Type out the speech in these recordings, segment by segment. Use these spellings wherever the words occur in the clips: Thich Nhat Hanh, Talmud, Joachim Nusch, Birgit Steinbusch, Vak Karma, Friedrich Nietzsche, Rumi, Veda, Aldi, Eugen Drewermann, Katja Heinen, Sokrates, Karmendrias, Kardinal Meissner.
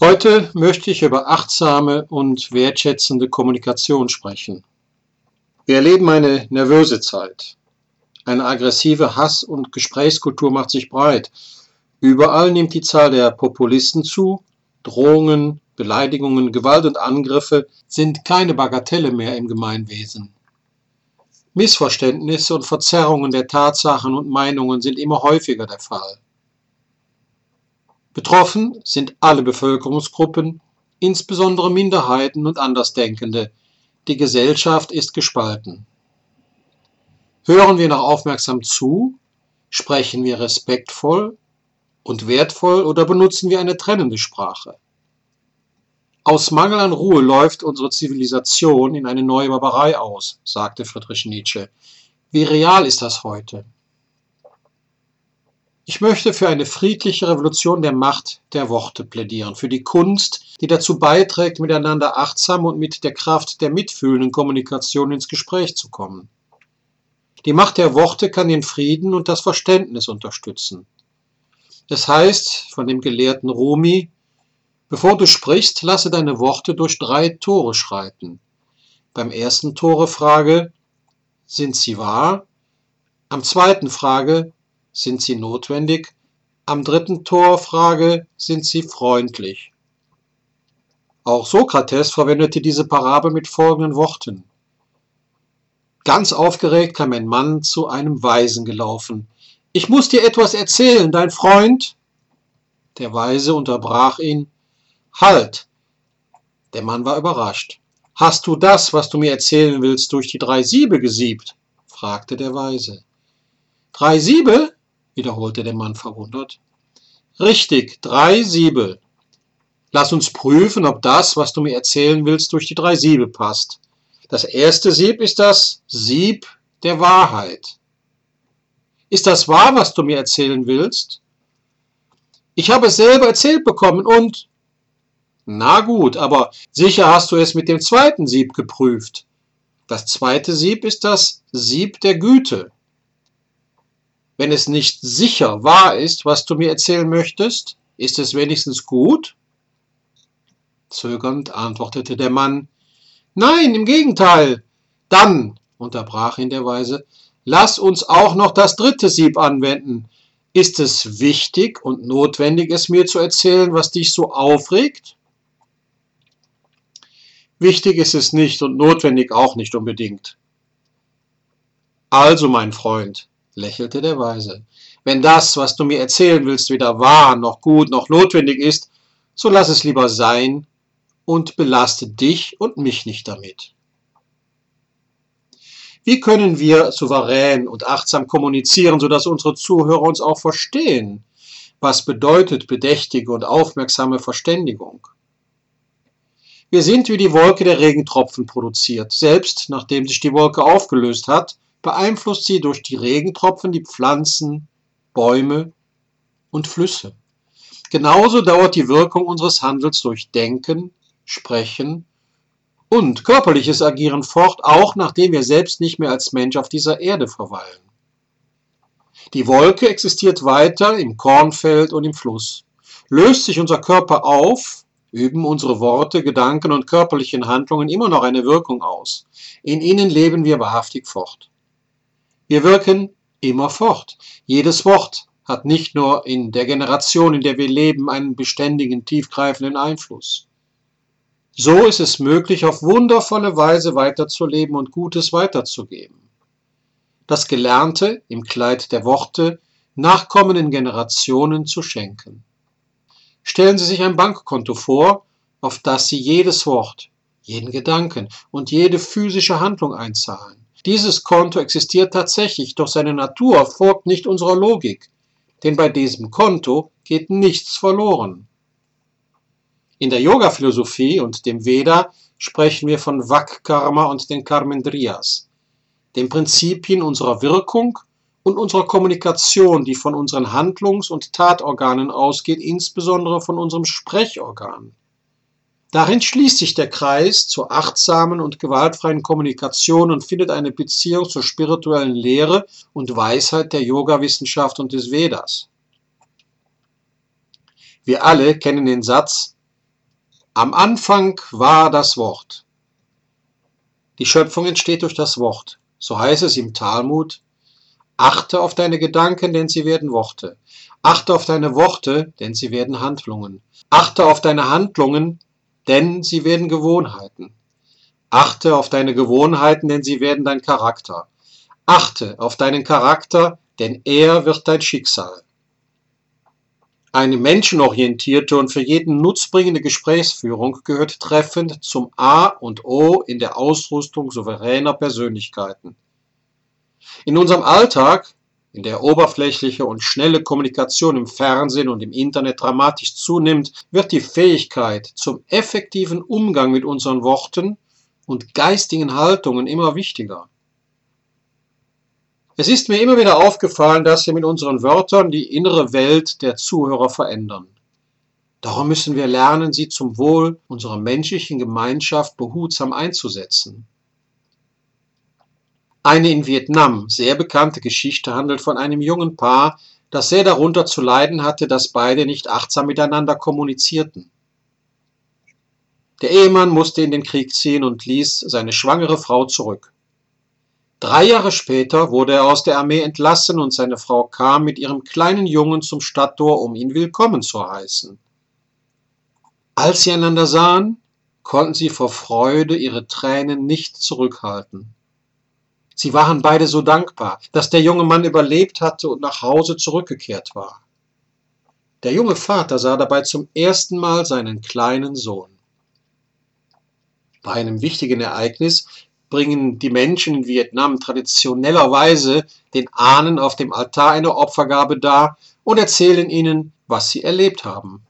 Heute möchte ich über achtsame und wertschätzende Kommunikation sprechen. Wir erleben eine nervöse Zeit. Eine aggressive Hass- und Gesprächskultur macht sich breit. Überall nimmt die Zahl der Populisten zu. Drohungen, Beleidigungen, Gewalt und Angriffe sind keine Bagatelle mehr im Gemeinwesen. Missverständnisse und Verzerrungen der Tatsachen und Meinungen sind immer häufiger der Fall. Betroffen sind alle Bevölkerungsgruppen, insbesondere Minderheiten und Andersdenkende. Die Gesellschaft ist gespalten. Hören wir noch aufmerksam zu? Sprechen wir respektvoll und wertvoll oder benutzen wir eine trennende Sprache? Aus Mangel an Ruhe läuft unsere Zivilisation in eine neue Barbarei aus, sagte Friedrich Nietzsche. Wie real ist das heute? Ich möchte für eine friedliche Revolution der Macht der Worte plädieren, für die Kunst, die dazu beiträgt, miteinander achtsam und mit der Kraft der mitfühlenden Kommunikation ins Gespräch zu kommen. Die Macht der Worte kann den Frieden und das Verständnis unterstützen. Es heißt von dem Gelehrten Rumi, bevor du sprichst, lasse deine Worte durch 3 Tore schreiten. Beim ersten Tore frage, sind sie wahr? Am zweiten frage, sind sie notwendig? Am 3. Tor frage, sind sie freundlich? Auch Sokrates verwendete diese Parabel mit folgenden Worten. Ganz aufgeregt kam ein Mann zu einem Weisen gelaufen. Ich muss dir etwas erzählen, dein Freund. Der Weise unterbrach ihn. Halt! Der Mann war überrascht. Hast du das, was du mir erzählen willst, durch die 3 Siebe gesiebt? Fragte der Weise. 3 Siebe? Wiederholte der Mann verwundert. Richtig, 3 Siebe. Lass uns prüfen, ob das, was du mir erzählen willst, durch die 3 Siebe passt. Das erste Sieb ist das Sieb der Wahrheit. Ist das wahr, was du mir erzählen willst? Ich habe es selber erzählt bekommen und... Na gut, aber sicher hast du es mit dem 2. Sieb geprüft. Das 2. Sieb ist das Sieb der Güte. Wenn es nicht sicher wahr ist, was du mir erzählen möchtest, ist es wenigstens gut? Zögernd antwortete der Mann, nein, im Gegenteil. Dann, unterbrach ihn der Weise, lass uns auch noch das 3. Sieb anwenden. Ist es wichtig und notwendig, es mir zu erzählen, was dich so aufregt? Wichtig ist es nicht und notwendig auch nicht unbedingt. Also, mein Freund, lächelte der Weise, wenn das, was du mir erzählen willst, weder wahr, noch gut, noch notwendig ist, so lass es lieber sein und belaste dich und mich nicht damit. Wie können wir souverän und achtsam kommunizieren, sodass unsere Zuhörer uns auch verstehen? Was bedeutet bedächtige und aufmerksame Verständigung? Wir sind wie die Wolke der Regentropfen produziert. Selbst nachdem sich die Wolke aufgelöst hat, beeinflusst sie durch die Regentropfen die Pflanzen, Bäume und Flüsse. Genauso dauert die Wirkung unseres Handels durch Denken, Sprechen und körperliches Agieren fort, auch nachdem wir selbst nicht mehr als Mensch auf dieser Erde verweilen. Die Wolke existiert weiter im Kornfeld und im Fluss. Löst sich unser Körper auf, üben unsere Worte, Gedanken und körperlichen Handlungen immer noch eine Wirkung aus. In ihnen leben wir wahrhaftig fort. Wir wirken immer fort. Jedes Wort hat nicht nur in der Generation, in der wir leben, einen beständigen, tiefgreifenden Einfluss. So ist es möglich, auf wundervolle Weise weiterzuleben und Gutes weiterzugeben. Das Gelernte im Kleid der Worte nachkommenden Generationen zu schenken. Stellen Sie sich ein Bankkonto vor, auf das Sie jedes Wort, jeden Gedanken und jede physische Handlung einzahlen. Dieses Konto existiert tatsächlich, doch seine Natur folgt nicht unserer Logik, denn bei diesem Konto geht nichts verloren. In der Yoga-Philosophie und dem Veda sprechen wir von Vak Karma und den Karmendrias, den Prinzipien unserer Wirkung und unsere Kommunikation, die von unseren Handlungs- und Tatorganen ausgeht, insbesondere von unserem Sprechorgan. Darin schließt sich der Kreis zur achtsamen und gewaltfreien Kommunikation und findet eine Beziehung zur spirituellen Lehre und Weisheit der Yoga-Wissenschaft und des Vedas. Wir alle kennen den Satz: Am Anfang war das Wort. Die Schöpfung entsteht durch das Wort. So heißt es im Talmud: Achte auf deine Gedanken, denn sie werden Worte. Achte auf deine Worte, denn sie werden Handlungen. Achte auf deine Handlungen, denn sie werden Gewohnheiten. Achte auf deine Gewohnheiten, denn sie werden dein Charakter. Achte auf deinen Charakter, denn er wird dein Schicksal. Eine menschenorientierte und für jeden nutzbringende Gesprächsführung gehört treffend zum A und O in der Ausrüstung souveräner Persönlichkeiten. In unserem Alltag, in der oberflächliche und schnelle Kommunikation im Fernsehen und im Internet dramatisch zunimmt, wird die Fähigkeit zum effektiven Umgang mit unseren Worten und geistigen Haltungen immer wichtiger. Es ist mir immer wieder aufgefallen, dass wir mit unseren Wörtern die innere Welt der Zuhörer verändern. Darum müssen wir lernen, sie zum Wohl unserer menschlichen Gemeinschaft behutsam einzusetzen. Eine in Vietnam sehr bekannte Geschichte handelt von einem jungen Paar, das sehr darunter zu leiden hatte, dass beide nicht achtsam miteinander kommunizierten. Der Ehemann musste in den Krieg ziehen und ließ seine schwangere Frau zurück. 3 Jahre später wurde er aus der Armee entlassen und seine Frau kam mit ihrem kleinen Jungen zum Stadttor, um ihn willkommen zu heißen. Als sie einander sahen, konnten sie vor Freude ihre Tränen nicht zurückhalten. Sie waren beide so dankbar, dass der junge Mann überlebt hatte und nach Hause zurückgekehrt war. Der junge Vater sah dabei zum ersten Mal seinen kleinen Sohn. Bei einem wichtigen Ereignis bringen die Menschen in Vietnam traditionellerweise den Ahnen auf dem Altar eine Opfergabe dar und erzählen ihnen, was sie erlebt haben.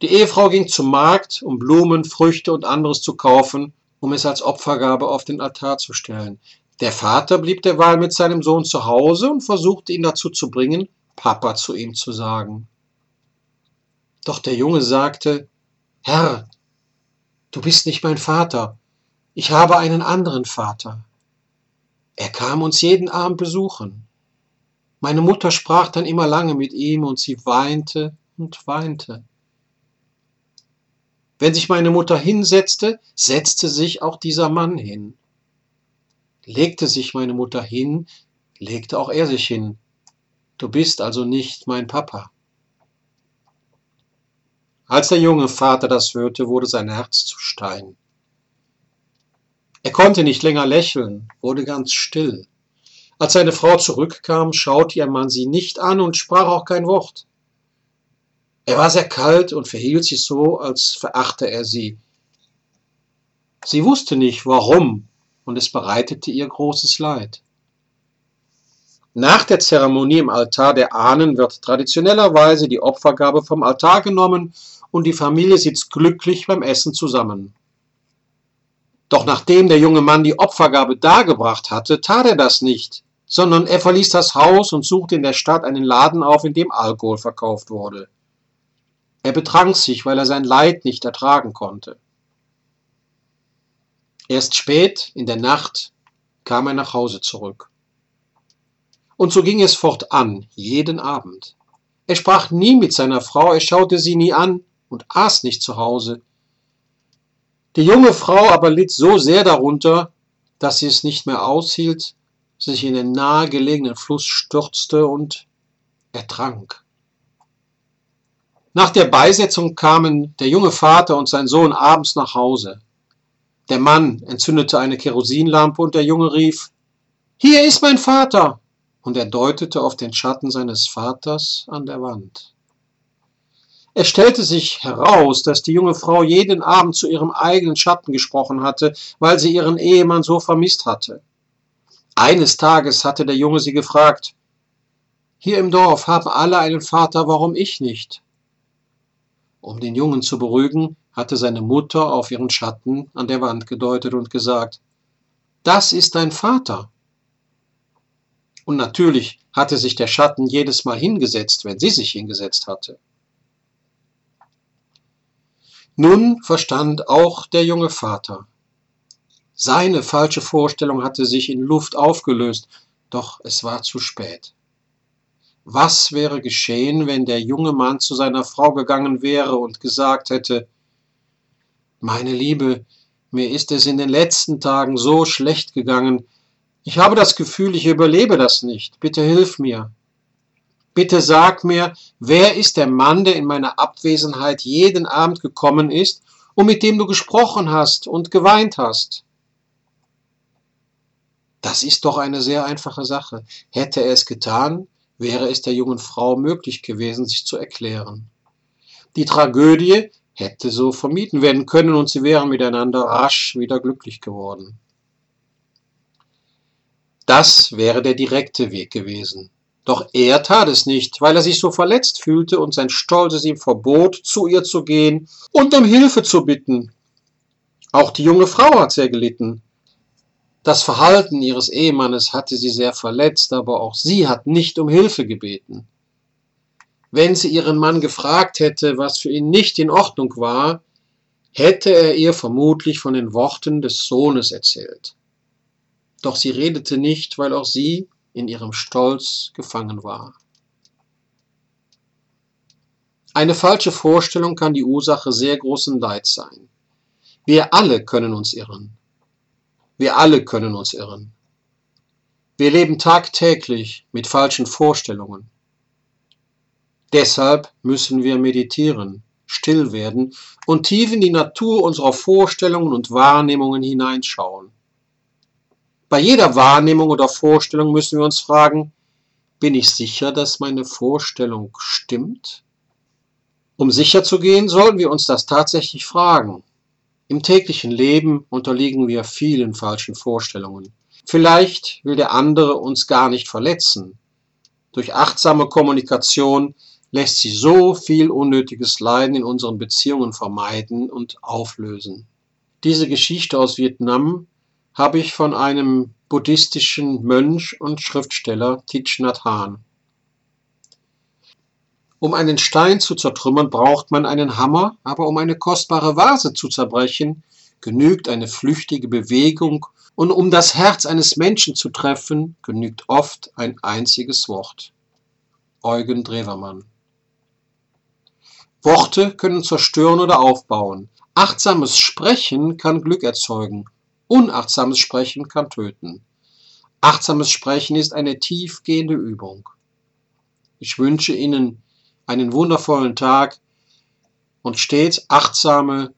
Die Ehefrau ging zum Markt, um Blumen, Früchte und anderes zu kaufen, um es als Opfergabe auf den Altar zu stellen. Der Vater blieb derweil mit seinem Sohn zu Hause und versuchte ihn dazu zu bringen, Papa zu ihm zu sagen. Doch der Junge sagte: Herr, du bist nicht mein Vater. Ich habe einen anderen Vater. Er kam uns jeden Abend besuchen. Meine Mutter sprach dann immer lange mit ihm und sie weinte und weinte. Wenn sich meine Mutter hinsetzte, setzte sich auch dieser Mann hin. Legte sich meine Mutter hin, legte auch er sich hin. Du bist also nicht mein Papa. Als der junge Vater das hörte, wurde sein Herz zu Stein. Er konnte nicht länger lächeln, wurde ganz still. Als seine Frau zurückkam, schaute ihr Mann sie nicht an und sprach auch kein Wort. Er war sehr kalt und verhielt sich so, als verachte er sie. Sie wusste nicht, warum, und es bereitete ihr großes Leid. Nach der Zeremonie im Altar der Ahnen wird traditionellerweise die Opfergabe vom Altar genommen und die Familie sitzt glücklich beim Essen zusammen. Doch nachdem der junge Mann die Opfergabe dargebracht hatte, tat er das nicht, sondern er verließ das Haus und suchte in der Stadt einen Laden auf, in dem Alkohol verkauft wurde. Er betrank sich, weil er sein Leid nicht ertragen konnte. Erst spät, in der Nacht, kam er nach Hause zurück. Und so ging es fortan, jeden Abend. Er sprach nie mit seiner Frau, er schaute sie nie an und aß nicht zu Hause. Die junge Frau aber litt so sehr darunter, dass sie es nicht mehr aushielt, sich in den nahegelegenen Fluss stürzte und ertrank. Nach der Beisetzung kamen der junge Vater und sein Sohn abends nach Hause. Der Mann entzündete eine Kerosinlampe und der Junge rief: Hier ist mein Vater! Und er deutete auf den Schatten seines Vaters an der Wand. Es stellte sich heraus, dass die junge Frau jeden Abend zu ihrem eigenen Schatten gesprochen hatte, weil sie ihren Ehemann so vermisst hatte. Eines Tages hatte der Junge sie gefragt: Hier im Dorf haben alle einen Vater, warum ich nicht? Um den Jungen zu beruhigen, hatte seine Mutter auf ihren Schatten an der Wand gedeutet und gesagt: Das ist dein Vater. Und natürlich hatte sich der Schatten jedes Mal hingesetzt, wenn sie sich hingesetzt hatte. Nun verstand auch der junge Vater. Seine falsche Vorstellung hatte sich in Luft aufgelöst, doch es war zu spät. Was wäre geschehen, wenn der junge Mann zu seiner Frau gegangen wäre und gesagt hätte: »Meine Liebe, mir ist es in den letzten Tagen so schlecht gegangen. Ich habe das Gefühl, ich überlebe das nicht. Bitte hilf mir. Bitte sag mir, wer ist der Mann, der in meiner Abwesenheit jeden Abend gekommen ist und mit dem du gesprochen hast und geweint hast?« Das ist doch eine sehr einfache Sache. Hätte er es getan, wäre es der jungen Frau möglich gewesen, sich zu erklären. Die Tragödie hätte so vermieden werden können und sie wären miteinander rasch wieder glücklich geworden. Das wäre der direkte Weg gewesen. Doch er tat es nicht, weil er sich so verletzt fühlte und sein Stolz es ihm verbot, zu ihr zu gehen und um Hilfe zu bitten. Auch die junge Frau hat sehr gelitten. Das Verhalten ihres Ehemannes hatte sie sehr verletzt, aber auch sie hat nicht um Hilfe gebeten. Wenn sie ihren Mann gefragt hätte, was für ihn nicht in Ordnung war, hätte er ihr vermutlich von den Worten des Sohnes erzählt. Doch sie redete nicht, weil auch sie in ihrem Stolz gefangen war. Eine falsche Vorstellung kann die Ursache sehr großen Leids sein. Wir alle können uns irren. Wir alle können uns irren. Wir leben tagtäglich mit falschen Vorstellungen. Deshalb müssen wir meditieren, still werden und tief in die Natur unserer Vorstellungen und Wahrnehmungen hineinschauen. Bei jeder Wahrnehmung oder Vorstellung müssen wir uns fragen: Bin ich sicher, dass meine Vorstellung stimmt? Um sicher zu gehen, sollten wir uns das tatsächlich fragen. Im täglichen Leben unterliegen wir vielen falschen Vorstellungen. Vielleicht will der andere uns gar nicht verletzen. Durch achtsame Kommunikation lässt sich so viel unnötiges Leiden in unseren Beziehungen vermeiden und auflösen. Diese Geschichte aus Vietnam habe ich von einem buddhistischen Mönch und Schriftsteller Thich Nhat Hanh. Um einen Stein zu zertrümmern, braucht man einen Hammer, aber um eine kostbare Vase zu zerbrechen, genügt eine flüchtige Bewegung, und um das Herz eines Menschen zu treffen, genügt oft ein einziges Wort. Eugen Drewermann. Worte können zerstören oder aufbauen. Achtsames Sprechen kann Glück erzeugen. Unachtsames Sprechen kann töten. Achtsames Sprechen ist eine tiefgehende Übung. Ich wünsche Ihnen einen wundervollen Tag und stets achtsame,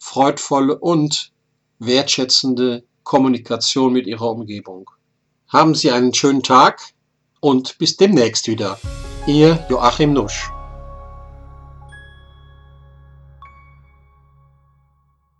freudvolle und wertschätzende Kommunikation mit Ihrer Umgebung. Haben Sie einen schönen Tag und bis demnächst wieder. Ihr Joachim Nusch.